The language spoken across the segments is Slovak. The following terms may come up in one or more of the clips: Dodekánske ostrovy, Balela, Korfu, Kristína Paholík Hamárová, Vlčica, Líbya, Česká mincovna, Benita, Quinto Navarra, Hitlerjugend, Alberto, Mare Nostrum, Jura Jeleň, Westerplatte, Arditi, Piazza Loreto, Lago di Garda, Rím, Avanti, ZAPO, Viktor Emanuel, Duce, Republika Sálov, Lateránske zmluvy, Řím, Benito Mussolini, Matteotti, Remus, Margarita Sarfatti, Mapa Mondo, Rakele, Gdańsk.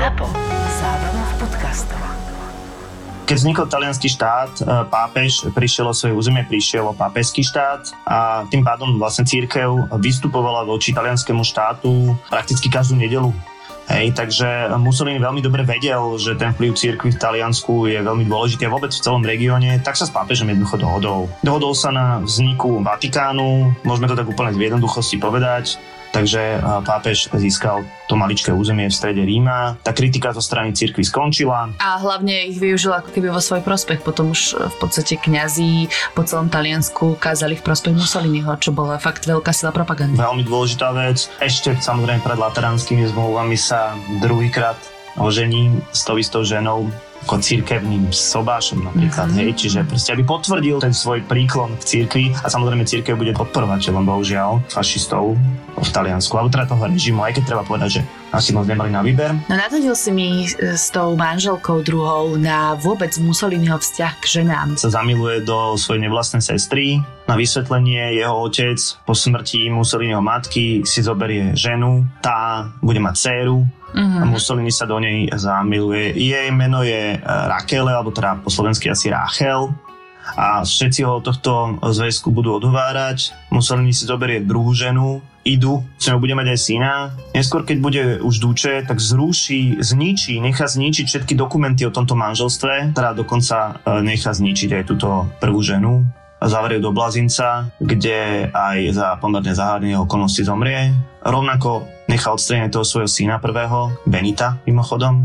ZAPO. Zábrná v podcastov. Keď vznikol taliansky štát, pápež prišiel o svoje územie, prišiel o pápežský štát a tým pádom vlastne cirkev vystupovala voči talianskému štátu prakticky každú nedeľu. Hej, takže Mussolini veľmi dobre vedel, že ten vplyv cirkvi v Taliansku je veľmi dôležitý a vôbec v celom regióne, tak sa s pápežom jednoducho dohodol. Dohodol sa na vzniku Vatikánu, môžeme to tak úplne v jednoduchosti povedať, takže pápež získal to maličké územie v strede Ríma. Tá kritika zo strany cirkvi skončila. A hlavne ich využila ako keby vo svoj prospech. Potom už v podstate kňazi po celom Taliansku kázali v prospech Mussoliniho, čo bola fakt veľká sila propagandy. Veľmi dôležitá vec. Ešte samozrejme pred lateránskymi zmluvami sa druhýkrát ožení s tou istou ženou ako cirkevným sobášom napríklad, hej, čiže proste aby potvrdil ten svoj príklon k cirkvi a samozrejme cirkev bude podporovateľom bohužiaľ fašistov v Taliansku alebo teda toho režimu, aj keď treba povedať, že asi moc nemali na výber. No natadil si mi s tou manželkou druhou na vôbec Mussoliniho vzťah k ženám. Sa zamiluje do svojej nevlastnej sestry. Na vysvetlenie jeho otec po smrti Mussoliniho matky si zoberie ženu, tá bude mať dcéru. A Mussolini sa do nej zamiluje. Jej meno je Rakele, alebo teda po slovensky asi Rachel. A všetci ho od tohto zväzku budú odhovárať. Mussolini si zoberie druhú ženu, Idu, s ňou bude mať aj syna. Neskôr, keď bude už dúče, tak nechá zničiť všetky dokumenty o tomto manželstve, teda dokonca nechá zničiť aj túto prvú ženu. Zavrie do blázinca, kde aj za pomerne záhadných okolností zomrie. Rovnako nechá odstrenieť toho svojho syna prvého, Benita, mimochodom.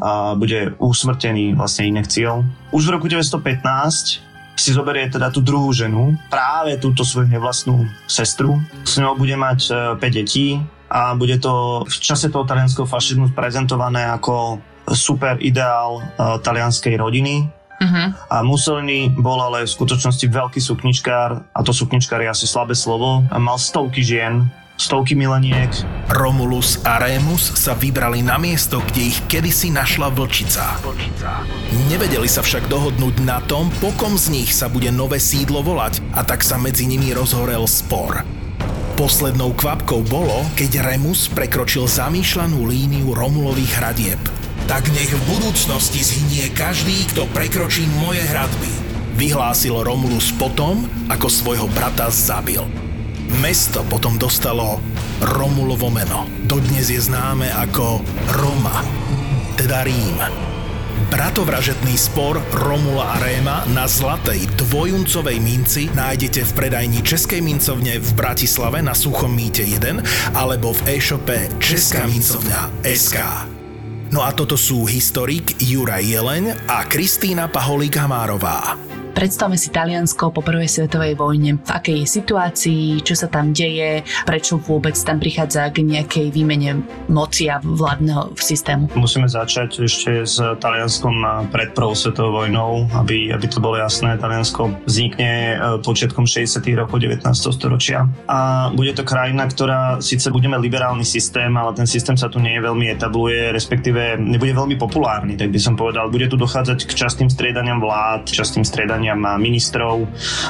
A bude usmrtený vlastne injekciou. Už v roku 1915 si zoberie teda tú druhú ženu, práve túto svoju nevlastnú sestru. S ňou bude mať 5 detí a bude to v čase toho talianského fašizmu prezentované ako super ideál talianskej rodiny. A Mussolini bol ale v skutočnosti veľký sukničkár, a to sukničkár je asi slabé slovo, a mal stovky žien, stovky mileniek. Romulus a Remus sa vybrali na miesto, kde ich kedysi našla Vlčica. Nevedeli sa však dohodnúť na tom, po kom z nich sa bude nové sídlo volať, a tak sa medzi nimi rozhorel spor. Poslednou kvapkou bolo, keď Remus prekročil zamýšľanú líniu Romulových hradieb. Tak nech v budúcnosti zhynie každý, kto prekročí moje hradby, vyhlásil Romulus potom, ako svojho brata zabil. Mesto potom dostalo Romulovo meno. Dodnes je známe ako Roma, teda Rím. Bratovražedný spor Romula a Réma na zlatej dvojuncovej minci nájdete v predajni Českej mincovne v Bratislave na Suchom mýte 1 alebo v e-shope Česká mincovna.sk. No a toto sú historik Jura Jeleň a Kristína Paholík Hamárová. Predstavme si Taliansko po prvej svetovej vojne. V akej situácii, čo sa tam deje, prečo vôbec tam prichádza k nejakej výmene moci a vládneho systému? Musíme začať ešte s Talianskom pred prvou svetovou vojnou, aby to bolo jasné. Taliansko vznikne počiatkom 60. rokov 19. storočia a bude to krajina, ktorá síce budeme liberálny systém, ale ten systém sa tu nie veľmi etabluje, respektíve nebude veľmi populárny, tak by som povedal. Bude tu dochádzať k častým striedaniam vlád, častým striedaniam a ministrov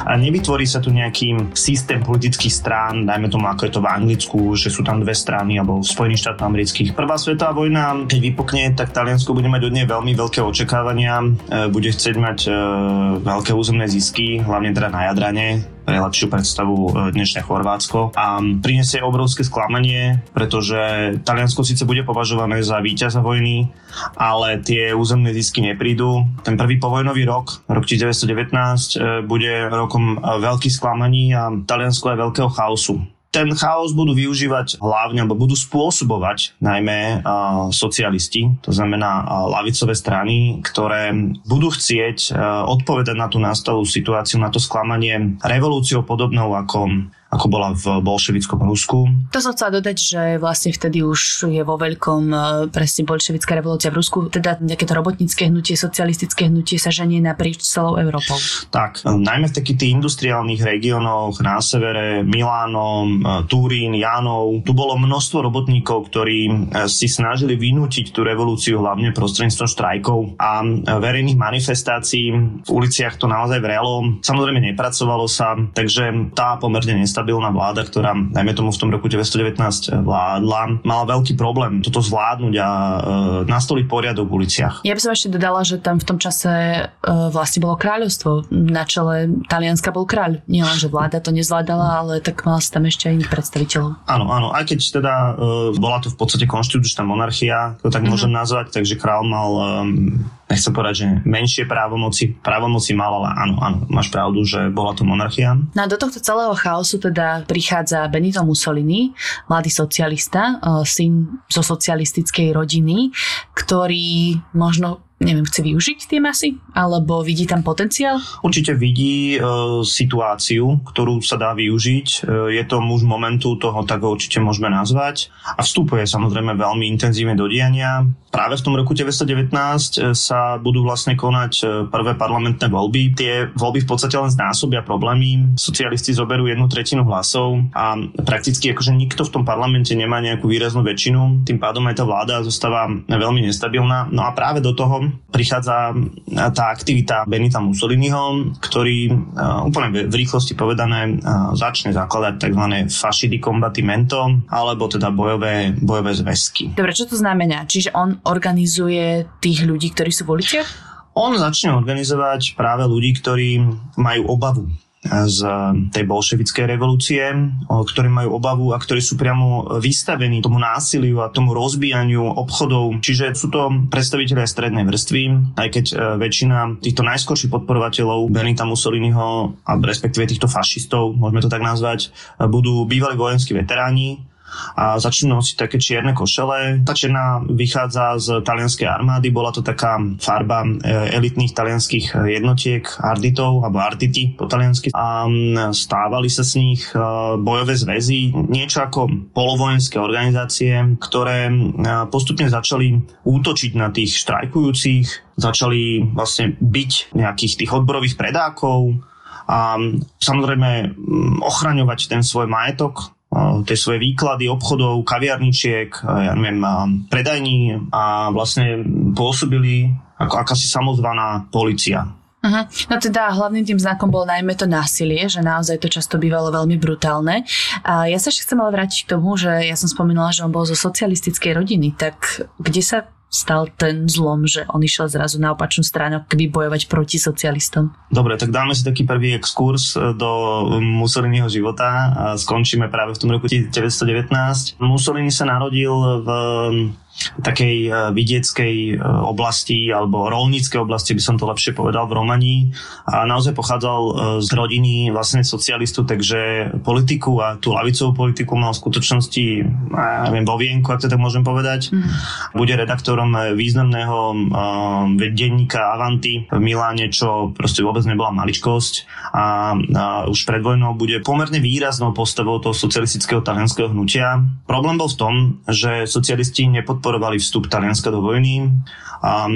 a nevytvorí sa tu nejaký systém politických strán, dajme tomu, ako je to v Anglicku, že sú tam dve strany, alebo v Spojených štátoch amerických. Prvá svetová vojna, keď vypukne, tak Taliansko bude mať od nej veľmi veľké očakávania, bude chcieť mať veľké územné zisky, hlavne teda na Jadrane, pre lepšiu predstavu dnešné Chorvátsko, a prinesie obrovské sklamanie, pretože Taliansko síce bude považované za víťaza vojny, ale tie územné zisky neprídu. Ten prvý povojnový rok 1919, bude rokom veľkých sklamaní a Taliansko aj veľkého chaosu. Ten chaos budú využívať hlavne, alebo budú spôsobovať najmä socialisti, to znamená ľavicové strany, ktoré budú chcieť odpovedať na tú nastalú situáciu, na to sklamanie revolúciou podobnou ako bola v bolševickom Rusku. To som chcela dodať, že vlastne vtedy už je vo veľkom presne bolševická revolúcia v Rusku, teda nejaké to robotnícke hnutie, socialistické hnutie sa ženie naprieč celou Európou. Tak, najmä v takých tých industriálnych regiónoch na severe, Milánom, Turín, Janov, tu bolo množstvo robotníkov, ktorí si snažili vynútiť tú revolúciu hlavne prostredníctvom štrajkov a verejných manifestácií. V uliciach to naozaj vrelo. Samozrejme nepracovalo sa, takže tá pomerne nestabilná nestabilná vláda, ktorá najmä tomu v tom roku 1919 vládla, mala veľký problém toto zvládnuť a nastoliť poriadok v uliciach. Ja by som ešte dodala, že tam v tom čase vlastne bolo kráľovstvo. Na čele Talianska bol kráľ. Nie len, že vláda to nezvládala, ale tak mala sa tam ešte aj iných predstaviteľov. Áno, áno. Aj keď teda bola to v podstate konštitučná monarchia, to tak môžem nazvať, takže kráľ mal... nechcem povedať, že menšie právomoci mal, ale áno, máš pravdu, že bola to monarchia. No a do tohto celého chaosu teda prichádza Benito Mussolini, mladý socialista, syn zo socialistickej rodiny, ktorý možno chce využiť tie masy? Alebo vidí tam potenciál? Určite vidí situáciu, ktorú sa dá využiť. Je to muž momentu, toho tak určite môžeme nazvať. A vstupuje samozrejme veľmi intenzívne do diania. Práve v tom roku 1919 sa budú vlastne konať prvé parlamentné voľby. Tie voľby v podstate len znásobia problémy. Socialisti zoberú 1/3 hlasov a prakticky akože nikto v tom parlamente nemá nejakú výraznú väčšinu. Tým pádom aj tá vláda zostáva veľmi nestabilná. No a práve do toho prichádza tá aktivita Benita Mussoliniho, ktorý úplne v rýchlosti povedané začne zakladať tzv. Fasci di Combattimento, alebo teda bojové zväzky. Dobre, čo to znamená? Čiže on organizuje tých ľudí, ktorí sú v uliciach? On začne organizovať práve ľudí, ktorí majú obavu z tej bolševickej revolúcie, ktorí majú obavu a ktorí sú priamo vystavení tomu násiliu a tomu rozbijaniu obchodov. Čiže sú to predstavitelia strednej vrstvy, aj keď väčšina týchto najskorších podporovateľov Benita Mussoliniho a respektíve týchto fašistov, môžeme to tak nazvať, budú bývalí vojenskí veteráni a začnú nosiť také čierne košele. Tá čierna vychádza z talianskej armády, bola to taká farba elitných talianských jednotiek Arditov, alebo Arditi po taliansky. A stávali sa z nich bojové zväzy, niečo ako polovojenské organizácie, ktoré postupne začali útočiť na tých štrajkujúcich, začali vlastne byť nejakých tých odborových predákov a samozrejme ochraňovať ten svoj majetok, tie svoje výklady obchodov, kaviarničiek, predajní a vlastne pôsobili ako akási samozvaná polícia. Aha. No teda hlavným tým znakom bolo najmä to násilie, že naozaj to často bývalo veľmi brutálne. A ja sa ešte chcem ale vrátiť k tomu, že ja som spomínala, že on bol zo socialistickej rodiny, tak kde sa stal ten zlom, že on išiel zrazu na opačnú stranu, keby bojovať proti socialistom? Dobre, tak dáme si taký prvý exkurs do Mussoliniho života a skončíme práve v tom roku 1919. Mussolini sa narodil v takej vidieckej oblasti alebo rolníckej oblasti, by som to lepšie povedal, v Romani, a naozaj pochádzal z rodiny vlastne socialistu, takže politiku a tú ľavicovú politiku mal v skutočnosti vo vienku, ak to tak môžem povedať. Bude redaktorom významného denníka Avanti v Miláne, čo proste vôbec nebola maličkosť, a už pred vojnou bude pomerne výraznou postavou toho socialistického talianského hnutia. Problém bol v tom, že socialisti nepodporovali vstup Talianska do vojny. A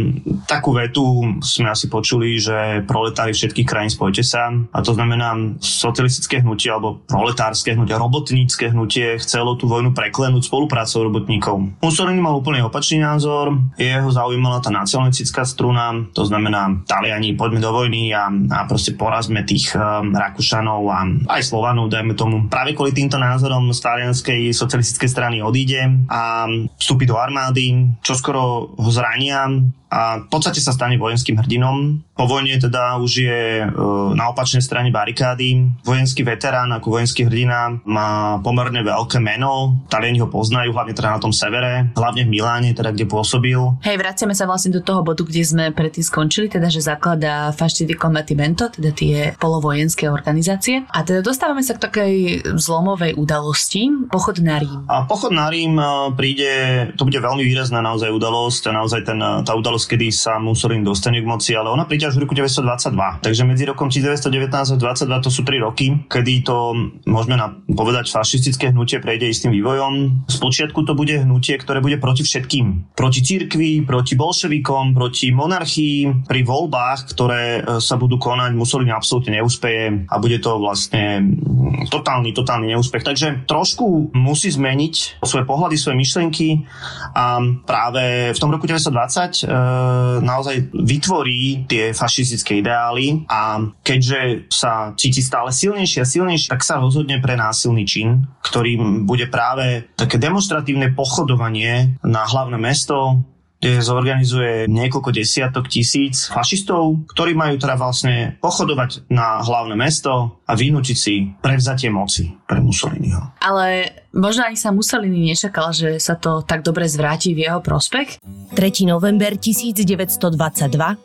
takú vetu sme asi počuli, že proletári všetkých krajín, spojte sa. A to znamená, socialistické hnutie alebo proletárske hnutie, robotnícke hnutie chcelo tú vojnu preklenúť spoluprácou robotníkov. Mussolini mal úplne opačný názor. Jeho zaujímala tá nacionalistická struna, to znamená Taliani, poďme do vojny a proste porazme tých Rakúšanov a aj Slovanov, dajme tomu. Práve kvôli týmto názorom z talianskej socialistickej strany odíde a vstúpi do armády, čoskoro ho zrania a v podstate sa stane vojenským hrdinom. Po vojne teda už je na opačnej strane barikády. Vojenský veterán ako vojenský hrdina má pomerne veľké meno. Taliani ho poznajú, hlavne teda na tom severe, hlavne v Miláne, teda kde pôsobil. Hej, vraciame sa vlastne do toho bodu, kde sme predtým skončili, teda že zakladá Fasci di Combattimento, teda tie polovojenské organizácie. A teda dostávame sa k takej zlomovej udalosti, pochod na Rím. A pochod na Rím príde, to bude veľmi výrazná naozaj udalosť, a naozaj tá udalosť, kedy sa Mussolini dostane k moci, ale ona príde až v roku 1922. Takže medzi rokom 1919 a 1922 to sú 3 roky, kedy to, môžeme povedať, fašistické hnutie prejde istým vývojom. Spočiatku to bude hnutie, ktoré bude proti všetkým. Proti cirkvi, proti bolševikom, proti monarchii. Pri voľbách, ktoré sa budú konať, Mussolini absolútne neúspeje a bude to vlastne totálny neúspech. Takže trošku musí zmeniť svoje pohľady, svoje myšlienky a práve v tom roku 1920 naozaj vytvorí tie fašistické ideály a keďže sa cíti stále silnejšie a silnejšie, tak sa rozhodne pre násilný čin, ktorým bude práve také demonstratívne pochodovanie na hlavné mesto, kde zorganizuje niekoľko desiatok tisíc fašistov, ktorí majú teda vlastne pochodovať na hlavné mesto a vynútiť si prevzatie moci pre Mussoliniho. Ale možno ani sa Mussolini nečakal, že sa to tak dobre zvráti v jeho prospech. 3. november 1922,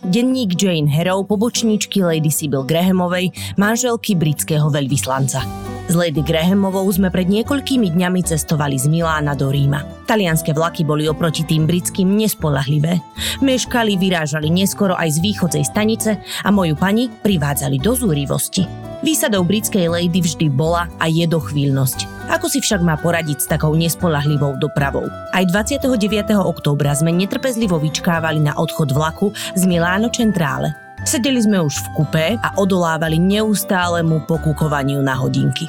denník Jane Harrow, pobočníčky Lady Sibyl Grahamovej, manželky britského veľvyslanca. S Lady Grahamovou sme pred niekoľkými dňami cestovali z Milána do Ríma. Talianske vlaky boli oproti tým britským nespoľahlivé. Meškali, vyrážali neskoro aj z východnej stanice a moju pani privádzali do zúrivosti. Výsadou britskej lady vždy bola a jedochvíľnosť. Ako si však má poradiť s takou nespoľahlivou dopravou? Aj 29. októbra sme netrpezlivo vyčkávali na odchod vlaku z Miláno Centrale. Sedeli sme už v kupé a odolávali neustálemu pokúkovaniu na hodinky.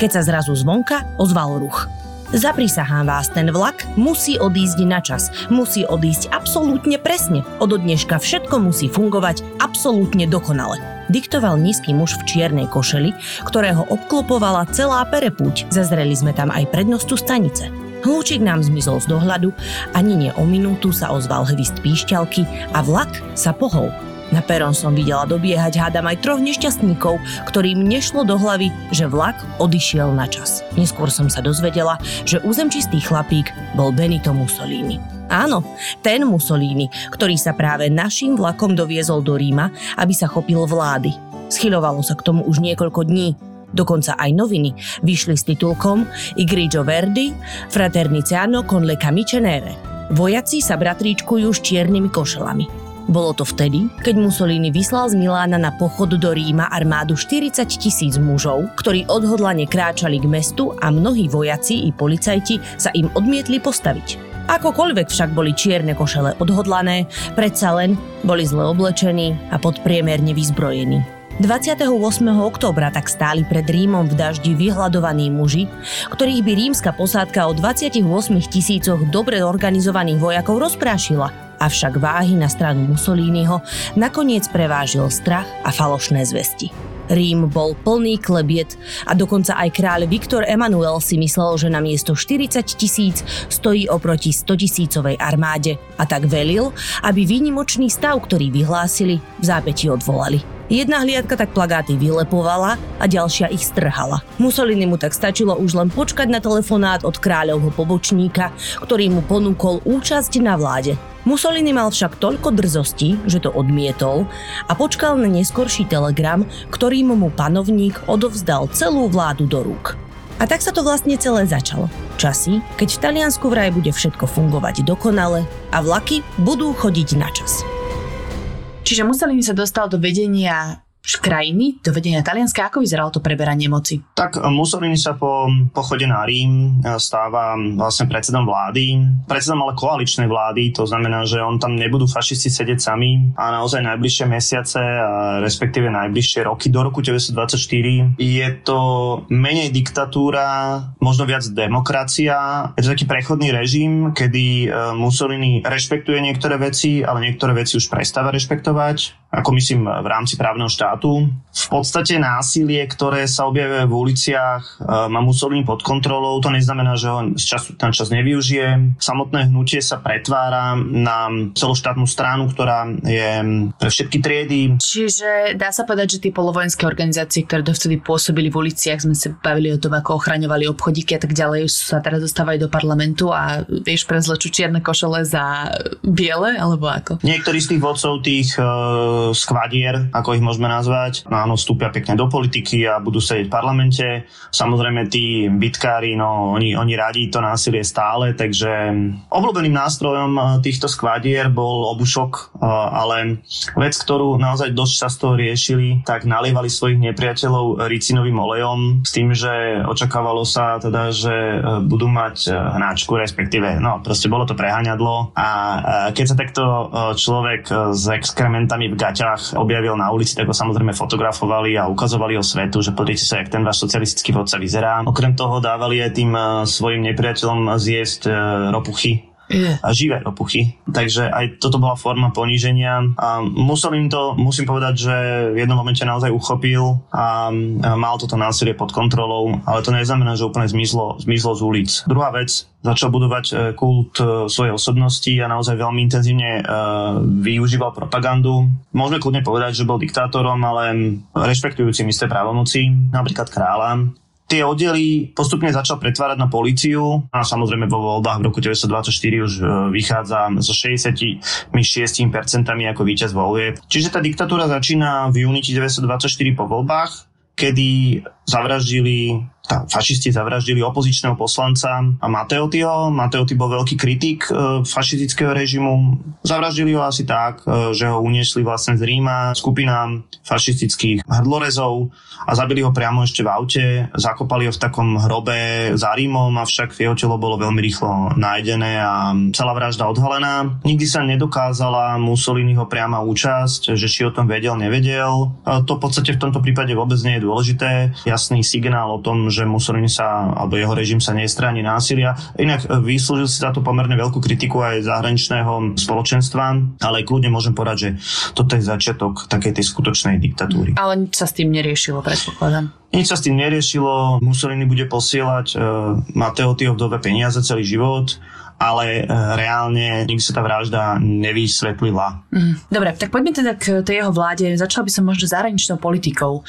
Keď sa zrazu zvonka ozval ruch. Zaprisahám vás, ten vlak musí odísť na čas. Musí odísť absolútne presne. Odo dneška všetko musí fungovať absolútne dokonale. Diktoval nízky muž v čiernej košeli, ktorého obklopovala celá perepúť. Zazreli sme tam aj prednostu stanice. Hľúčik nám zmizol z dohľadu, ani nie o minútu sa ozval hvist píšťalky a vlak sa pohol. Na perón som videla dobiehať hádam aj troch nešťastníkov, ktorým nešlo do hlavy, že vlak odišiel na čas. Neskôr som sa dozvedela, že územčistý chlapík bol Benito Mussolini. Áno, ten Mussolini, ktorý sa práve našim vlakom doviezol do Ríma, aby sa chopil vlády. Schyľovalo sa k tomu už niekoľko dní. Dokonca aj noviny vyšli s titulkom I Grigio Verdi, Fraterniziano con le camicie nere. Vojaci sa bratríčkujú s čiernymi košelami. Bolo to vtedy, keď Mussolini vyslal z Milána na pochod do Ríma armádu 40 000 mužov, ktorí odhodlane kráčali k mestu a mnohí vojaci i policajti sa im odmietli postaviť. Akokoľvek však boli čierne košele odhodlané, predsa len boli zle oblečení a podpriemerne vyzbrojení. 28. októbra tak stáli pred Rímom v daždi vyhľadovaní muži, ktorých by rímska posádka o 28 000 dobre organizovaných vojakov rozprášila. Avšak váhy na stranu Mussoliniho nakoniec prevážil strach a falošné zvesti. Rím bol plný klebiet a dokonca aj kráľ Viktor Emanuel si myslel, že na miesto 40 000 stojí oproti 100 000-ovej armáde a tak velil, aby výnimočný stav, ktorý vyhlásili, v zápäti odvolali. Jedna hliadka tak plagáty vylepovala a ďalšia ich strhala. Mussolini mu tak stačilo už len počkať na telefonát od kráľovho pobočníka, ktorý mu ponúkol účasť na vláde. Mussolini mal však toľko drzosti, že to odmietol a počkal na neskorší telegram, ktorým mu panovník odovzdal celú vládu do rúk. A tak sa to vlastne celé začalo. Časy, keď v Taliansku vraj bude všetko fungovať dokonale a vlaky budú chodiť na čas. Čiže Mussolini sa dostal do vedenia krajiny, do vedenia Talianska. Ako vyzeralo to preberanie moci? Tak Mussolini sa po pochode na Rím stáva vlastne predsedom vlády. Predsedom ale koaličnej vlády, to znamená, že on tam nebudú fašisti sedieť sami a naozaj najbližšie mesiace, a respektíve najbližšie roky, do roku 1924 je to menej diktatúra, možno viac demokracia. Je to taký prechodný režim, kedy Mussolini rešpektuje niektoré veci, ale niektoré veci už prestáva rešpektovať. Ako myslím, v rámci právneho štátu. V podstate násilie, ktoré sa objavuje v uliciach, má Mussolini pod kontrolou. To neznamená, že ho z času na čas nevyužije. Samotné hnutie sa pretvára na celoštátnu stranu, ktorá je pre všetky triedy. Čiže dá sa povedať, že tie polovojenské organizácie, ktoré dovtedy pôsobili v uliciach, sme sa bavili o tom, ako ochraňovali obchodíky a tak ďalej, sa teraz dostávajú do parlamentu a vieš, prezlečú čierne košele za biele, alebo ako? Niektorí z tých vodcov tých skvadier, ako ich môžeme nazvať. No áno, vstúpia pekne do politiky a budú sedieť v parlamente. Samozrejme tí bitkári, no oni radí to násilie stále, takže obľúbeným nástrojom týchto skvadier bol obušok, ale vec, ktorú naozaj dosť často riešili, tak nalievali svojich nepriateľov ricinovým olejom s tým, že očakávalo sa teda, že budú mať hnačku, respektíve, no proste bolo to preháňadlo a keď sa takto človek s exkrementami v ťah objavil na ulici, tak ho samozrejme fotografovali a ukazovali ho svetu, že pozrite sa, jak ten váš socialistický vodca vyzerá. Okrem toho dávali aj tým svojim nepriateľom zjesť ropuchy, a živé opuchy. Takže aj toto bola forma poníženia a musím povedať, že v jednom momente naozaj uchopil a mal toto násilie pod kontrolou, ale to neznamená, že úplne zmizlo z ulic. Druhá vec, začal budovať kult svojej osobnosti a naozaj veľmi intenzívne využíval propagandu. Môžeme kľudne povedať, že bol diktátorom, ale rešpektujúcim isté právomoci, napríklad kráľa. Tie oddely postupne začal pretvárať na políciu a samozrejme vo voľbách v roku 1924 už vychádza so 66% ako víťaz voľby. Čiže tá diktatúra začína v júni 1924 po voľbách, kedy fašisti zavraždili opozičného poslanca a Matteottiho. Matteotti bol veľký kritik fašistického režimu. Zavraždili ho asi tak, že ho uniesli vlastne z Ríma skupina fašistických hrdlorezov a zabili ho priamo ešte v aute. Zakopali ho v takom hrobe za Rímom, avšak jeho telo bolo veľmi rýchlo nájdené a celá vražda odhalená. Nikdy sa nedokázala Mussoliniho priama účasť, že či o tom vedel, nevedel. To v podstate v tomto prípade vôbec nie je dôležité. Jasný signál o tom, že Mussolini alebo jeho režim sa nestráni násilia. Inak vyslúžil si za to pomerne veľkú kritiku aj zahraničného spoločenstva, ale kľudne môžem povedať, že toto je začiatok takej tej skutočnej diktatúry. Ale nič sa s tým neriešilo, predpokladám. Nič sa s tým neriešilo. Mussolini bude posielať Matteottiho v dobe peniaze celý život, ale reálne nikdy sa tá vražda nevysvetlila. Dobre, tak poďme teda k tej jeho vláde. Začala by som možno zahraničnou politikou.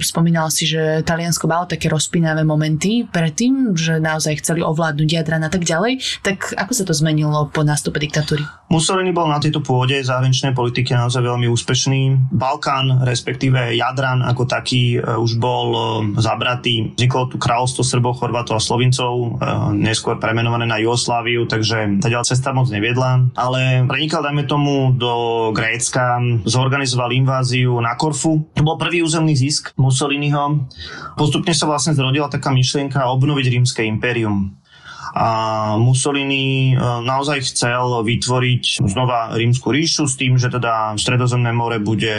Spomínal si, že Taliansko malo také rozpínavé momenty predtým, že naozaj chceli ovládnuť Jadran a tak ďalej. Tak ako sa to zmenilo po nástupe diktatúry? Mussolini bol na tejto pôde zahraničnej politiky naozaj veľmi úspešný. Balkán, respektíve Jadran ako taký už bol zabratý. Vzniklo tu kráľovstvo Srbov, Chorvátov a Slovincov, neskôr premenované na Jugoslaviu, takže tá ďalšia cesta moc neviedla. Ale prenikal, dajme tomu, do Grécka, zorganizoval inváziu na Korfu. To bol prvý územný zisk Mussoliniho. Postupne sa vlastne zrodila taká myšlienka obnoviť Rímske impérium. A Mussolini naozaj chcel vytvoriť znova Rímsku ríšu s tým, že teda Stredozemné more bude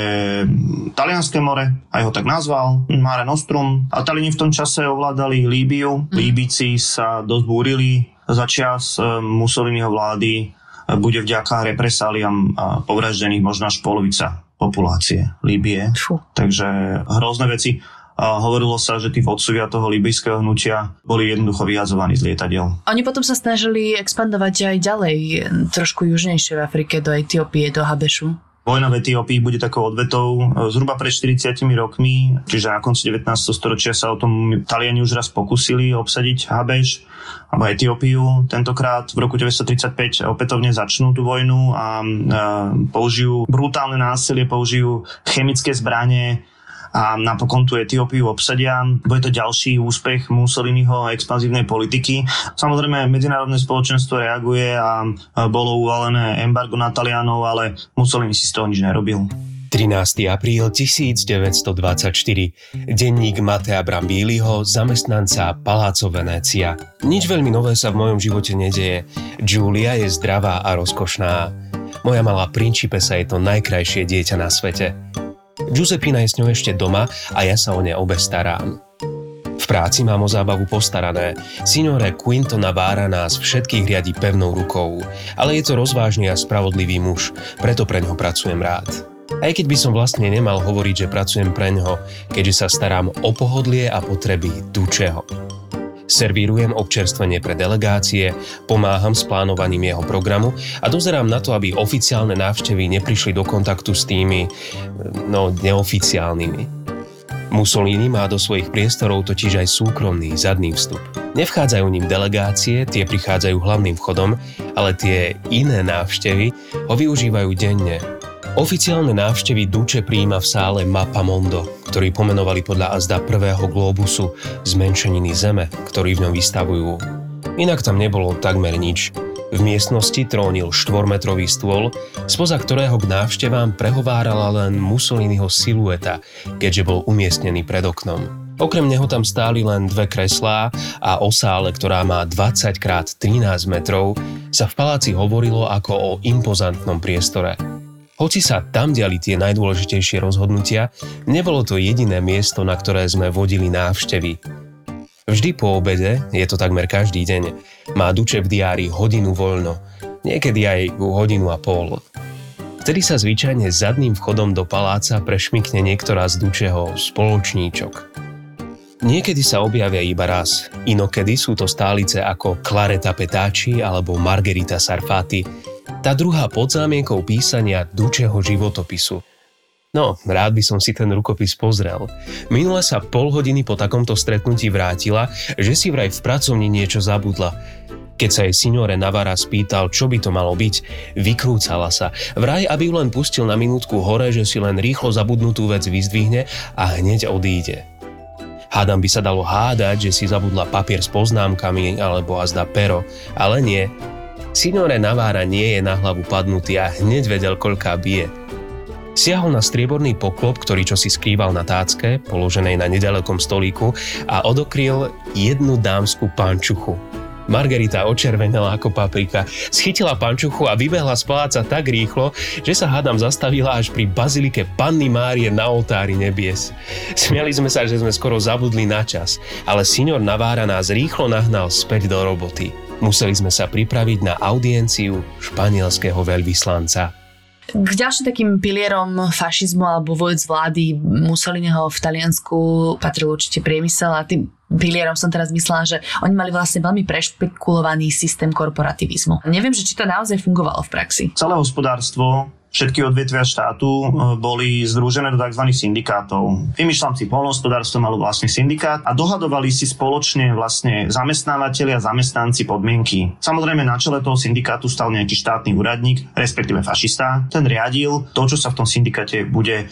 Talianské more, aj ho tak nazval, Mare Nostrum. A Taliani v tom čase ovládali Líbiu. Líbici sa dosť búrili. Za čas Mussoliniho vlády bude vďaka represáliam povraždených možno až polovica populácie Líbie. Takže hrozné veci. Hovorilo sa, že tí vodcovia toho líbyjského hnutia boli jednoducho vyhazovaní z lietadiel. Oni potom sa snažili expandovať aj ďalej, trošku južnejšie v Afrike, do Etiópie, do Habešu. Vojna v Etiópii bude takou odvetou zhruba pred 40 rokmi, čiže na konci 19. storočia sa o tom Taliani už raz pokúsili obsadiť Habeš alebo Etiópiu. Tentokrát v roku 1935 opätovne začnú tú vojnu a použijú brutálne násilie, použijú chemické zbranie a napokon tú Etiópiu obsadia. Bude to ďalší úspech Mussoliniho expanzívnej politiky. Samozrejme, medzinárodné spoločenstvo reaguje a bolo uvalené embargo na Talianov, ale Mussolini si z toho nič nerobil. 13. apríl 1924. Denník Matea Brambíliho, zamestnanca Paláco Venécia. Nič veľmi nové sa v mojom živote nedeje. Giulia je zdravá a rozkošná. Moja malá princípesa je to najkrajšie dieťa na svete. Giuseppina je s ňou ešte doma a ja sa o ne obe starám. V práci mám o zábavu postarané. Signore Quinto Navarra nás všetkých riadi pevnou rukou, ale je to rozvážny a spravodlivý muž, preto preňho pracujem rád. Aj keď by som vlastne nemal hovoriť, že pracujem preňho, keďže sa starám o pohodlie a potreby tučeho. Servírujem občerstvenie pre delegácie, pomáham s plánovaním jeho programu a dozerám na to, aby oficiálne návštevy neprišli do kontaktu s tými, neoficiálnymi. Mussolini má do svojich priestorov totiž aj súkromný zadný vstup. Nevchádzajú ním delegácie, tie prichádzajú hlavným vchodom, ale tie iné návštevy ho využívajú denne. Oficiálne návštevy Duce prijíma v sále Mapa Mondo, ktorý pomenovali podľa azda prvého glóbusu zmenšeniny Zeme, ktorý v ňom vystavujú. Inak tam nebolo takmer nič. V miestnosti trónil 4-metrový stôl, spoza ktorého k návštevám prehovárala len Mussoliniho silueta, keďže bol umiestnený pred oknom. Okrem neho tam stáli len 2 kreslá a o sále, ktorá má 20x13 metrov, sa v paláci hovorilo ako o impozantnom priestore. Hoci sa tam diali tie najdôležitejšie rozhodnutia, nebolo to jediné miesto, na ktoré sme vodili návštevy. Vždy po obede, je to takmer každý deň, má Duče v diári hodinu voľno, niekedy aj hodinu a pol. Vtedy sa zvyčajne zadným vchodom do paláca prešmykne niektorá z Dučeho spoločníčok. Niekedy sa objavia iba raz, inokedy sú to stálice ako Clareta Petacci alebo Margarita Sarfatti, tá druhá pod zámienkou písania Dučeho životopisu. No, rád by som si ten rukopis pozrel. Minule sa pol hodiny po takomto stretnutí vrátila, že si vraj v pracovni niečo zabudla. Keď sa jej signore Navarra spýtal, čo by to malo byť, vykrúcala sa. Vraj, aby ju len pustil na minútku hore, že si len rýchlo zabudnutú vec vyzdvihne a hneď odíde. Hádam by sa dalo hádať, že si zabudla papier s poznámkami alebo azda pero, ale nie. Signore Navarra nie je na hlavu padnutý a hneď vedel, koľká bije. Siahol na strieborný poklop, ktorý čosi skrýval na tácke, položenej na nedalekom stolíku, a odokryl jednu dámsku pančuchu. Margarita očervenela ako paprika, schytila pančuchu a vybehla z paláca tak rýchlo, že sa hádam zastavila až pri bazilike Panny Márie na oltári nebies. Smiali sme sa, že sme skoro zabudli na čas, ale signor Navarra nás rýchlo nahnal späť do roboty. Museli sme sa pripraviť na audienciu španielského veľvyslanca. K ďalším takým pilierom fašizmu alebo vojc vlády Mussoliniho v Taliansku patril určite priemysel a tým pilierom som teraz myslela, že oni mali vlastne veľmi prešpekulovaný systém korporativizmu. Neviem, že či to naozaj fungovalo v praxi. Celé hospodárstvo, všetky odvetvia štátu boli združené do tzv. Syndikátov. Vymýšľam si, poľnohospodárstvo malo vlastný syndikát a dohadovali si spoločne vlastne zamestnávateľi a zamestnanci podmienky. Samozrejme na čele toho syndikátu stal nejaký štátny úradník, respektíve fašista. Ten riadil to, čo sa v tom syndikáte bude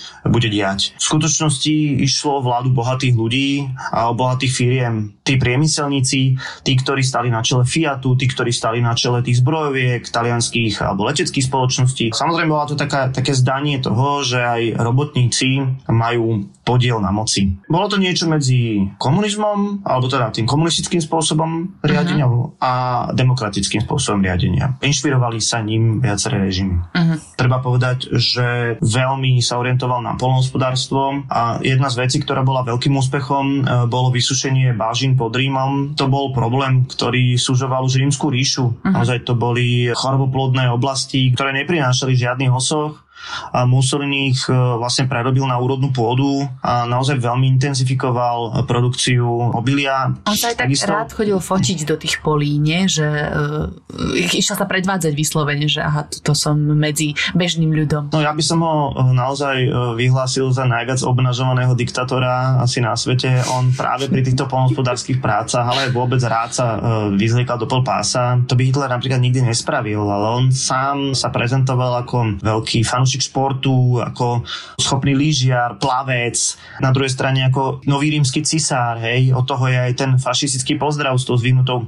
diať. V skutočnosti išlo vládu bohatých ľudí a bohatých firiem. Tí priemyselníci, tí, ktorí stali na čele Fiatu, tí, ktorí stali na čele tých zbrojoviek, talianských alebo leteckých spoločností. Samozrejme to také zdanie toho, že aj robotníci majú podiel na moci. Bolo to niečo medzi komunizmom, alebo teda tým komunistickým spôsobom riadenia a demokratickým spôsobom riadenia. Inšpirovali sa ním viaceré režimy. Treba povedať, že veľmi sa orientoval na poľnohospodárstvo a jedna z vecí, ktorá bola veľkým úspechom, bolo vysušenie bážin pod Rímom. To bol problém, ktorý súžoval už Rímsku ríšu. Naozaj to boli choroboplodné oblasti, ktoré neprinášali žiadny osoch. A Mussolini ich vlastne prerobil na úrodnú pôdu a naozaj veľmi intenzifikoval produkciu obilia. On sa aj tak rád chodil fotiť do tých polí, nie? Že išiel sa predvádzať vyslovene, že aha, to som medzi bežným ľudom. No ja by som ho naozaj vyhlásil za najviac obnažovaného diktátora asi na svete. On práve pri týchto poľnohospodárskych prácach, ale aj vôbec rád sa vyzliekal do polpása. To by Hitler napríklad nikdy nespravil, ale on sám sa prezentoval ako veľký fanúšik športu, ako schopný lyžiar, plavec, na druhej strane ako nový rímsky cisár, hej, od toho je aj ten fašistický pozdrav s tou zvihnutou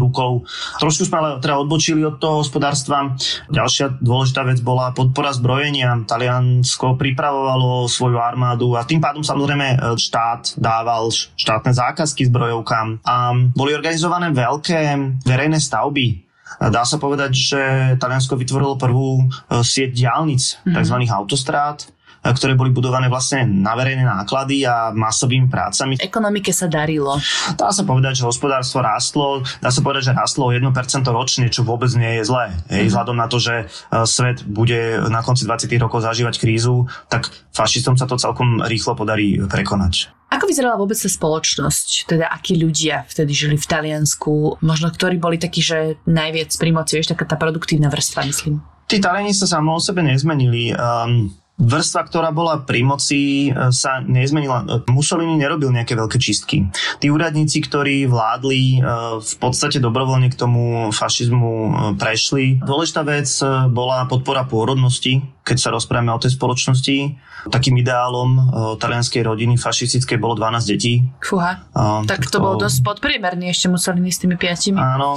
rukou. Trošku sme ale teda odbočili od toho hospodárstva. Ďalšia dôležitá vec bola podpora zbrojenia. Taliansko pripravovalo svoju armádu a tým pádom samozrejme štát dával štátne zákazky zbrojovkám a boli organizované veľké verejné stavby. Dá sa povedať, že Taliansko vytvorilo prvú sieť diaľnic, tzv. Autostrád, ktoré boli budované vlastne na verejné náklady a masovými prácami. Ekonomike sa darilo. Dá sa povedať, že hospodárstvo rástlo, dá sa povedať, že rástlo o 1% ročne, čo vôbec nie je zlé. Vzhľadom na to, že svet bude na konci 20. rokov zažívať krízu, tak fašistom sa to celkom rýchlo podarí prekonať. Ako vyzerala vôbec tá spoločnosť? Teda akí ľudia vtedy žili v Taliansku? Možno ktorí boli takí, že najviac pri moci, vieš, taká tá produktívna vrstva, myslím. Tí Taliani sa samo o sebe nezmenili. Vrstva, ktorá bola pri moci, sa nezmenila. Mussolini nerobil nejaké veľké čistky. Tí úradníci, ktorí vládli, v podstate dobrovoľne k tomu fašizmu prešli. Dôležitá vec bola podpora pôrodnosti, keď sa rozprávame o tej spoločnosti. Takým ideálom talianskej rodiny fašistickej bolo 12 detí. Fúha, tak to bolo dosť podpriemerný, ešte Mussolini s tými 5. Áno.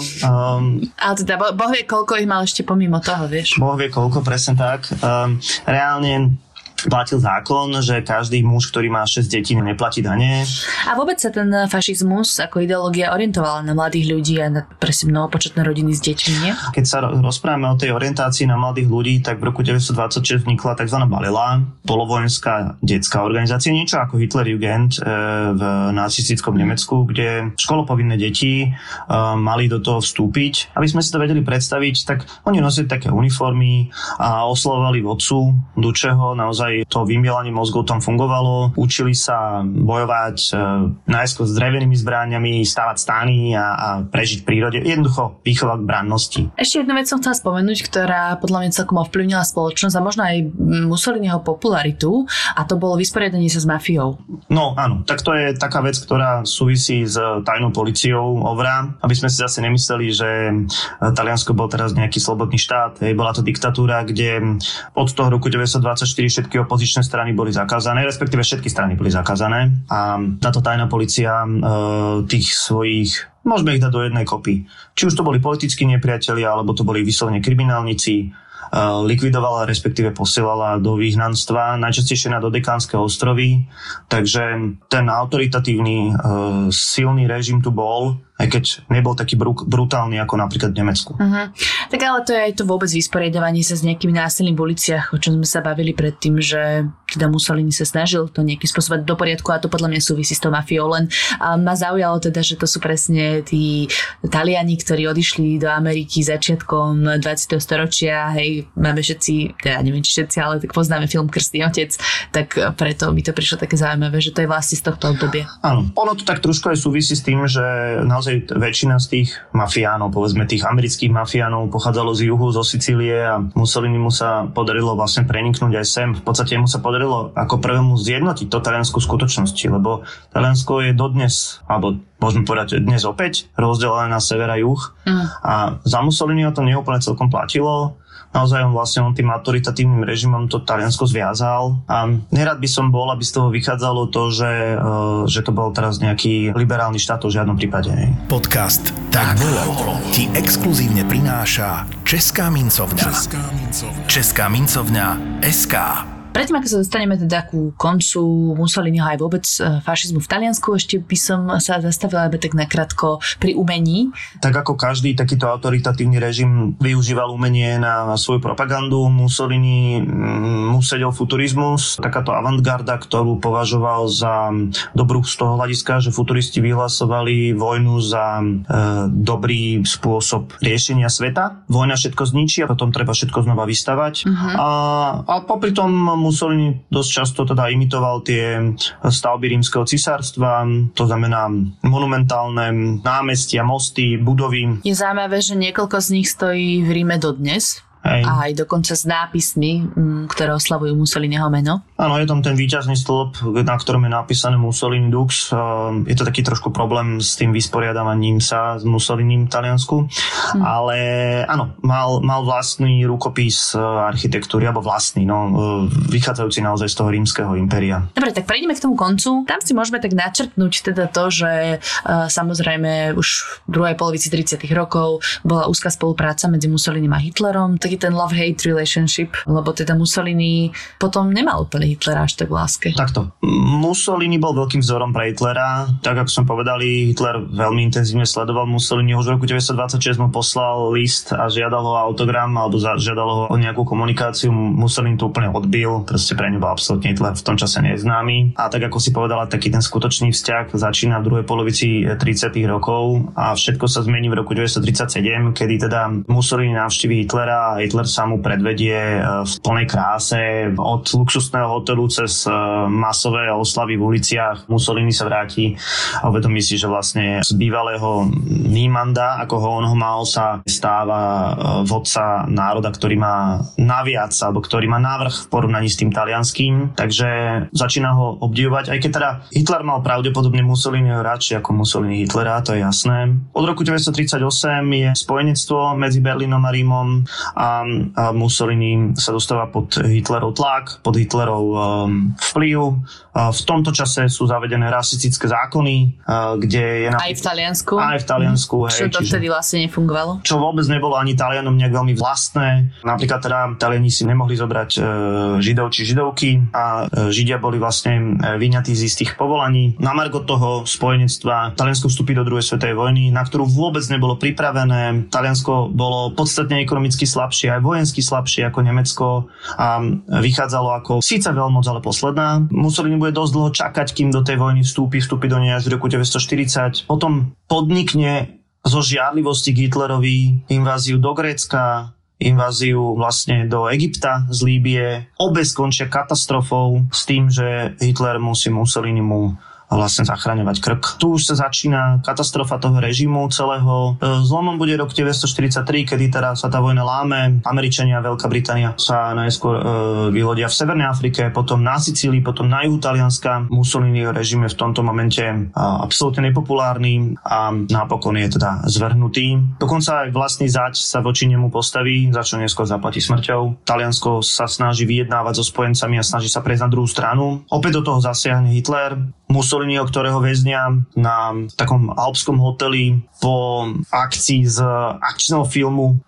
Ale teda boh vie, koľko ich mal ešte pomimo toho, vieš. Boh vie, koľko, presne tak. Reálne platil zákon, že každý muž, ktorý má 6 detí, neplatí dane. A vôbec sa ten fašizmus ako ideológia orientovala na mladých ľudí a na presne mnohopočetné rodiny s deťmi, nie? Keď sa rozprávame o tej orientácii na mladých ľudí, tak v roku 1926 vznikla tzv. Balela, polovojenská detská organizácia, niečo ako Hitlerjugend v nacistickom Nemecku, kde školopovinné deti mali do toho vstúpiť. Aby sme si to vedeli predstaviť, tak oni nosili také uniformy a oslovovali vodcu, do čoho naozaj to vymielanie mozgov tam fungovalo. Učili sa bojovať najskôr s drevenými zbráňami, stávať stány a prežiť v prírode. Jednoducho výchova k brannosti. Ešte jednu vec som chcela spomenúť, ktorá podľa mňa celkom ovplyvnila spoločnosť a možno aj Mussoliniho popularitu, a to bolo vysporiadanie sa s mafiou. No áno, tak to je taká vec, ktorá súvisí s tajnou policiou OVRA, aby sme si zase nemysleli, že Taliansko bol teraz nejaký slobodný štát. Bola to diktatúra, kde od toho roku 1924 všetky opozičné strany boli zakázané, respektíve všetky strany boli zakázané, a táto tajná polícia tých svojich, môžeme ich dať do jednej kopy. Či už to boli politickí nepriatelia, alebo to boli vyslovene kriminálnici, likvidovala, respektíve posielala do vyhnanstva, najčastejšie na Dodekánske ostrovy. Takže ten autoritatívny silný režim tu bol, aj keď nebol taký brutálny ako napríklad v Nemecku. Uh-huh. Tak ale to je aj to vôbec vysporiadovanie sa s nejakými násilným v uliciach, o čom sme sa bavili predtým, že teda Mussolini sa snažil to nejakým spôsobom do poriadku, a to podľa mňa súvisí s tou mafiou. Len ma zaujalo teda, že to sú presne tí Taliani, ktorí odišli do Ameriky začiatkom 20. storočia. Hej, máme všetci, teda neviem či všetci, ale tak poznáme film Krstný otec, tak preto mi to prišlo také zaujímavé, že to je vlastne z tohto obdobia. Áno, ono to tak trošku aj súvisí s tým, že naozaj väčšina z tých mafiánov, povedzme tých amerických mafiánov, pochádzalo z juhu, zo Sicílie, a Mussolinimu sa podarilo vlastne preniknúť aj sem. V podstate mu sa podarilo ako prvému zjednotiť to taliansku skutočnosti, lebo Taliansko je dodnes, alebo môžeme povedať dnes opäť, rozdelené na sever a juh. A za Mussoliniho to neúplne celkom platilo. Naozaj on tým autoritatívnym režimom to Taliansko zviazal, a nerad by som bol, aby z toho vychádzalo to, že to bol teraz nejaký liberálny štát, v žiadnom prípade. Podcast Tak bolo ti exkluzívne prináša Česká mincovňa. Česká mincovňa SK. Predtým, ako sa dostaneme teda ku koncu Mussoliniho aj vôbec fašizmu v Taliansku, ešte by som sa zastavila iba tak nakrátko pri umení. Tak ako každý takýto autoritatívny režim využíval umenie na svoju propagandu, Mussolini sedel futurizmus, takáto avantgarda, ktorú považoval za dobrú z toho hľadiska, že futuristi vyhlasovali vojnu za dobrý spôsob riešenia sveta. Vojna všetko zničí a potom treba všetko znova vystavať. Uh-huh. A popri tom Mussolini dosť často teda imitoval tie stavby rímskeho cisárstva, to znamená monumentálne námestia, mosty, budovy. Je zaujímavé, že niekoľko z nich stojí v Ríme dodnes. Hej. A aj dokonca s nápismi, ktoré oslavujú Mussoliniho meno. Áno, je tam ten víťazný stĺp, na ktorom je napísané Mussolini Dux. Je to taký trošku problém s tým vysporiadavaním sa s Mussolinim v Taliansku. Ale áno, mal vlastný rukopis architektúry, alebo vlastný, vychádzajúci naozaj z toho rímskeho impéria. Dobre, tak prejdeme k tomu koncu. Tam si môžeme tak načrtnúť teda to, že samozrejme už v druhej polovici 30. rokov bola úzka spolupráca medzi Mussolinim a Hitlerom, ten love-hate relationship, lebo teda Mussolini potom nemal úplne Hitlera až tak v láske. Takto. Mussolini bol veľkým vzorom pre Hitlera. Tak, ako som povedali, Hitler veľmi intenzívne sledoval Mussolini. Už v roku 1926 mu poslal list a žiadal ho autogram, alebo žiadal ho o nejakú komunikáciu. Mussolini to úplne odbil. Proste pre ňu bol absolútne Hitler v tom čase neznámy. A tak, ako si povedala, taký ten skutočný vzťah začína v druhej polovici 30. rokov a všetko sa zmení v roku 1937, kedy teda Mussolini navštívi Hitlera. Hitler sa mu predvedie v plnej kráse od luxusného hotelu cez masové oslavy v uliciach. Mussolini sa vráti a uvedomí si, že vlastne z bývalého nímanda, ako ho on ho mal, sa stáva vodca národa, ktorý má naviac, alebo ktorý má návrh v porovnaní s tým talianským. Takže začína ho obdivovať, aj keď teda Hitler mal pravdepodobne Mussoliniho radšej ako Mussolini Hitlera, to je jasné. Od roku 1938 je spojenectvo medzi Berlínom a Rímom a a Mussolini sa dostáva pod Hitlerov tlak, pod Hitlerov vplyv. V tomto čase sú zavedené rasistické zákony, kde je... Aj v Taliansku. Čo to vtedy vlastne nefungovalo? Čo vôbec nebolo ani Talianom nejak veľmi vlastné. Napríklad teda Taliani si nemohli zobrať Židov či Židovky a Židia boli vlastne vyňatí z istých povolaní. Na margo toho spojenectva Taliansko vstúpi do druhej svetovej vojny, na ktorú vôbec nebolo pripravené. Taliansko bolo podstatne ekonomicky slabšie, aj vojensky slabšie ako Nemecko a vychádzalo ako síce veľmoc, ale posledná. Mussolini bude dosť dlho čakať, kým do tej vojny vstúpi do nej až v roku 1940. Potom podnikne zo žiarlivosti k Hitlerovi inváziu do Grécka, inváziu vlastne do Egypta z Líbie. Obe skončia katastrofou s tým, že Hitler musí Mussolinimu vlastne zachraňovať krk. Tu už sa začína katastrofa toho režimu celého. Zlomom bude rok 1943, kedy teda sa tá vojna láme. Američania a Veľká Británia sa najskôr vylodia v Severnej Afrike, potom na Sicílii, potom na juhu Talianska. Mussoliniho režim je v tomto momente absolútne nepopulárny a napokon je teda zvrhnutý. Dokonca aj vlastný zať sa voči nemu postaví, za čo neskôr zaplatí smrťou. Taliansko sa snaží vyjednávať so spojencami a snaží sa prejsť na druhú stranu. Opäť do toho zasiahne Hitler. Mussoliniho, ktorého väznia na takom alpskom hoteli po akcii z akčného filmu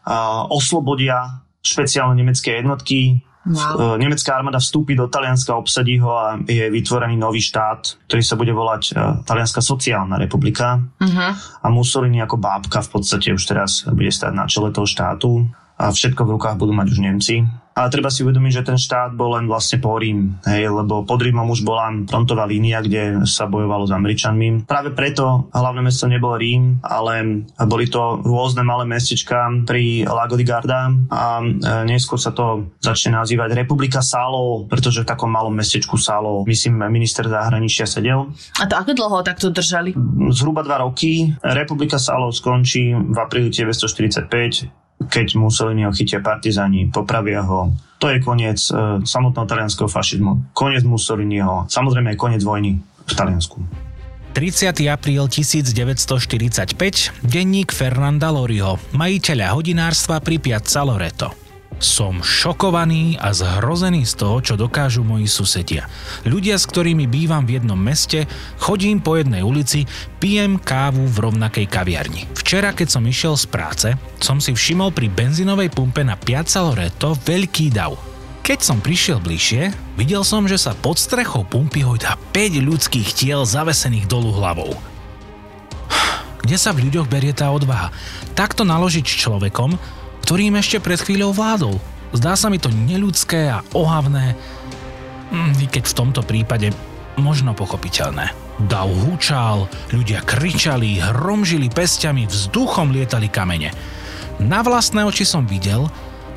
oslobodia špeciálne nemecké jednotky. Wow. Nemecká armáda vstúpi do Talianska, obsadí ho a je vytvorený nový štát, ktorý sa bude volať Talianska sociálna republika. Uh-huh. A Mussolini ako bábka v podstate už teraz bude stáť na čele toho štátu a všetko v rukách budú mať už Nemci. Ale treba si uvedomiť, že ten štát bol len vlastne po Rím, lebo pod Rímom už bola frontová línia, kde sa bojovalo s Američanmi. Práve preto hlavné mesto nebolo Rím, ale boli to rôzne malé mestečka pri Lago di Garda a neskôr sa to začne nazývať Republika Sálov, pretože v takom malom mestečku Sálov, myslím, minister zahraničia sedel. A to ako dlho takto držali? Zhruba 2 roky. Republika Sálov skončí v apríli 1945, keď Mussoliniho chytia partizáni, popravia ho. To je koniec samotného talianského fašizmu. Koniec Mussoliniho. Samozrejme aj koniec vojny v Taliansku. 30. apríl 1945, denník Fernanda Loryho, majiteľa hodinárstva pri Piazza Loreto. Som šokovaný a zhrozený z toho, čo dokážu moji susedia. Ľudia, s ktorými bývam v jednom meste, chodím po jednej ulici, pijem kávu v rovnakej kaviarni. Včera, keď som išiel z práce, som si všimol pri benzínovej pumpe na Piazza Loreto veľký dav. Keď som prišiel bližšie, videl som, že sa pod strechou pumpy hojdá 5 ľudských tiel zavesených dolu hlavou. Kde sa v ľuďoch berie tá odvaha? Takto naložiť s človekom, ktorým ešte pred chvíľou vládol. Zdá sa mi to neľudské a ohavné, i keď v tomto prípade možno pochopiteľné. Dav hučal, ľudia kričali, hromžili pesťami, vzduchom lietali kamene. Na vlastné oči som videl,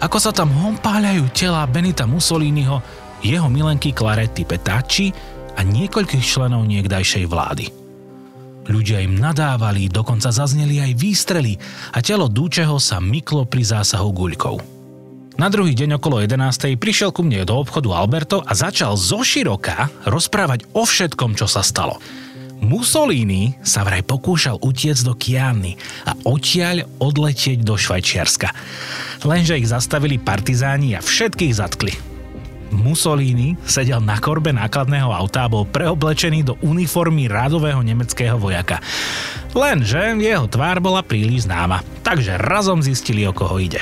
ako sa tam hompáľajú tela Benita Mussoliniho, jeho milenky Clarety Petacci a niekoľkých členov niekdajšej vlády. Ľudia im nadávali, dokonca zazneli aj výstrely a telo Dúčeho sa myklo pri zásahu guľkou. Na druhý deň okolo 11:00 prišiel ku mne do obchodu Alberto a začal zoširoka rozprávať o všetkom, čo sa stalo. Mussolini sa vraj pokúšal utiec do Kiany a odtiaľ odletieť do Švajčiarska. Lenže ich zastavili partizáni a všetkých zatkli. Mussolini sedel na korbe nákladného auta a bol preoblečený do uniformy radového nemeckého vojaka. Lenže jeho tvár bola príliš známa, takže razom zistili, o koho ide.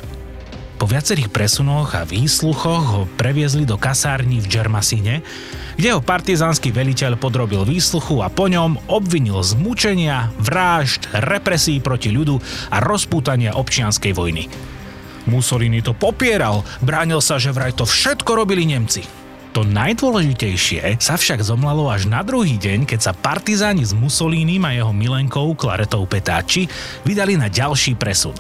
Po viacerých presunoch a výsluchoch ho previezli do kasárni v Germasine, kde ho partizánsky veliteľ podrobil výsluchu a po ňom obvinil z mučenia, vražd, represí proti ľudu a rozpútania občianskej vojny. Mussolini to popieral, bránil sa, že vraj to všetko robili Nemci. To najdôležitejšie sa však zomlalo až na druhý deň, keď sa partizáni s Mussolinim a jeho milenkou Claretou Petacci vydali na ďalší presun.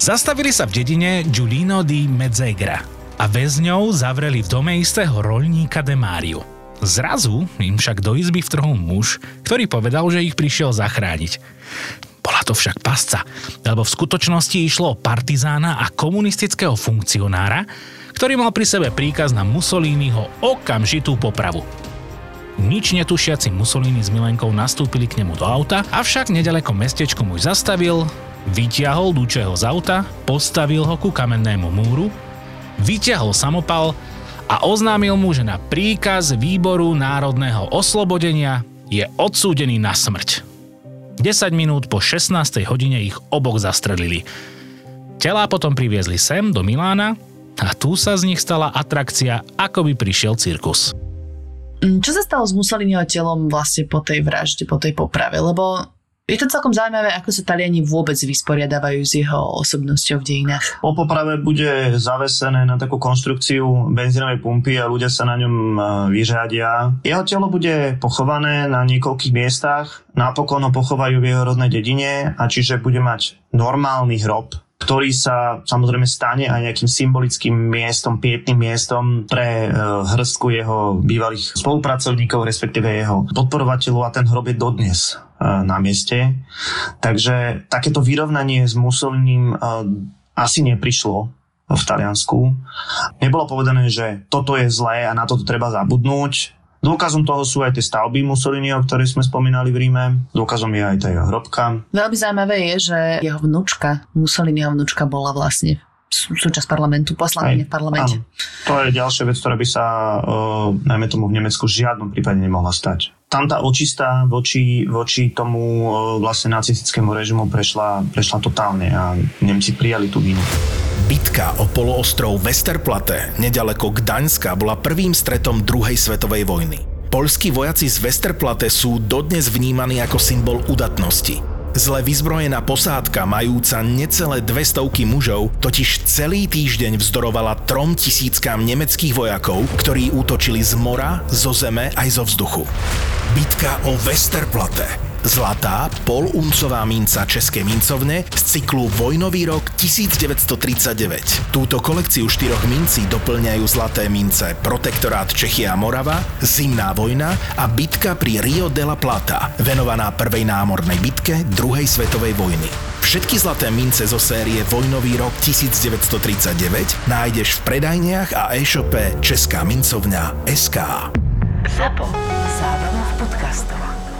Zastavili sa v dedine Giulino di Mezzegra a väzňov zavreli v dome istého roľníka De Mario. Zrazu im však do izby vtrhol muž, ktorý povedal, že ich prišiel zachrániť. Bola to však pasca, lebo v skutočnosti išlo o partizána a komunistického funkcionára, ktorý mal pri sebe príkaz na Mussoliniho okamžitú popravu. Nič netušiaci Mussolini s milenkou nastúpili k nemu do auta, avšak nedaleko mestečku muž zastavil, Vytiahol Dučeho z auta, postavil ho ku kamennému múru, vytiahol samopal a oznámil mu, že na príkaz Výboru národného oslobodenia je odsúdený na smrť. 10 minút po 16. hodine ich obok zastrelili. Telá potom priviezli sem do Milána a tu sa z nich stala atrakcia, ako by prišiel cirkus. Čo sa stalo s Mussoliniho telom vlastne po tej vražde, po tej poprave? Lebo je to celkom zaujímavé, ako sa Taliani vôbec vysporiadávajú s jeho osobnosťou v dejinách. Po poprave bude zavesené na takú konštrukciu benzínovej pumpy a ľudia sa na ňom vyřadia. Jeho telo bude pochované na niekoľkých miestach, napokon ho pochovajú v jeho rodnej dedine, a čiže bude mať normálny hrob, ktorý sa samozrejme stane aj nejakým symbolickým miestom, pietným miestom pre hrstku jeho bývalých spolupracovníkov, respektíve jeho podporovateľov, a ten hrob je dodnes na mieste. Takže takéto vyrovnanie s Mussolinim asi neprišlo v Taliansku. Nebolo povedané, že toto je zlé a na toto treba zabudnúť. Dôkazom toho sú aj tie stavby Mussoliniho, ktoré sme spomínali v Ríme. Dôkazom je aj tá jeho hrobka. Veľmi zaujímavé je, že jeho vnúčka, Mussoliniho vnúčka, bola vlastne súčasť parlamentu, poslankyňa v parlamente. Áno. To je ďalšia vec, ktorá by sa najmä tomu v Nemecku v žiadnom prípade nemohla stať. Tam tá očista voči tomu vlastne nacistickému režimu prešla totálne a Nemci prijali tú vinu. Bitka o poloostrov Westerplatte nedaleko Gdaňska bola prvým stretom druhej svetovej vojny. Poľskí vojaci z Westerplatte sú dodnes vnímaní ako symbol udatnosti. Zle vyzbrojená posádka, majúca necelé 200 mužov, totiž celý týždeň vzdorovala 3 000 nemeckých vojakov, ktorí útočili z mora, zo zeme aj zo vzduchu. Bitka o Westerplatte. Zlatá, poluncová minca Českej mincovne z cyklu Vojnový rok 1939. Túto kolekciu 4 mincí doplňajú zlaté mince Protektorát Čechia a Morava, Zimná vojna a bitka pri Rio de la Plata, venovaná prvej námornej bitke druhej svetovej vojny. Všetky zlaté mince zo série Vojnový rok 1939 nájdeš v predajniach a e-shope Česká mincovňa.sk. Zábava v podcastoch.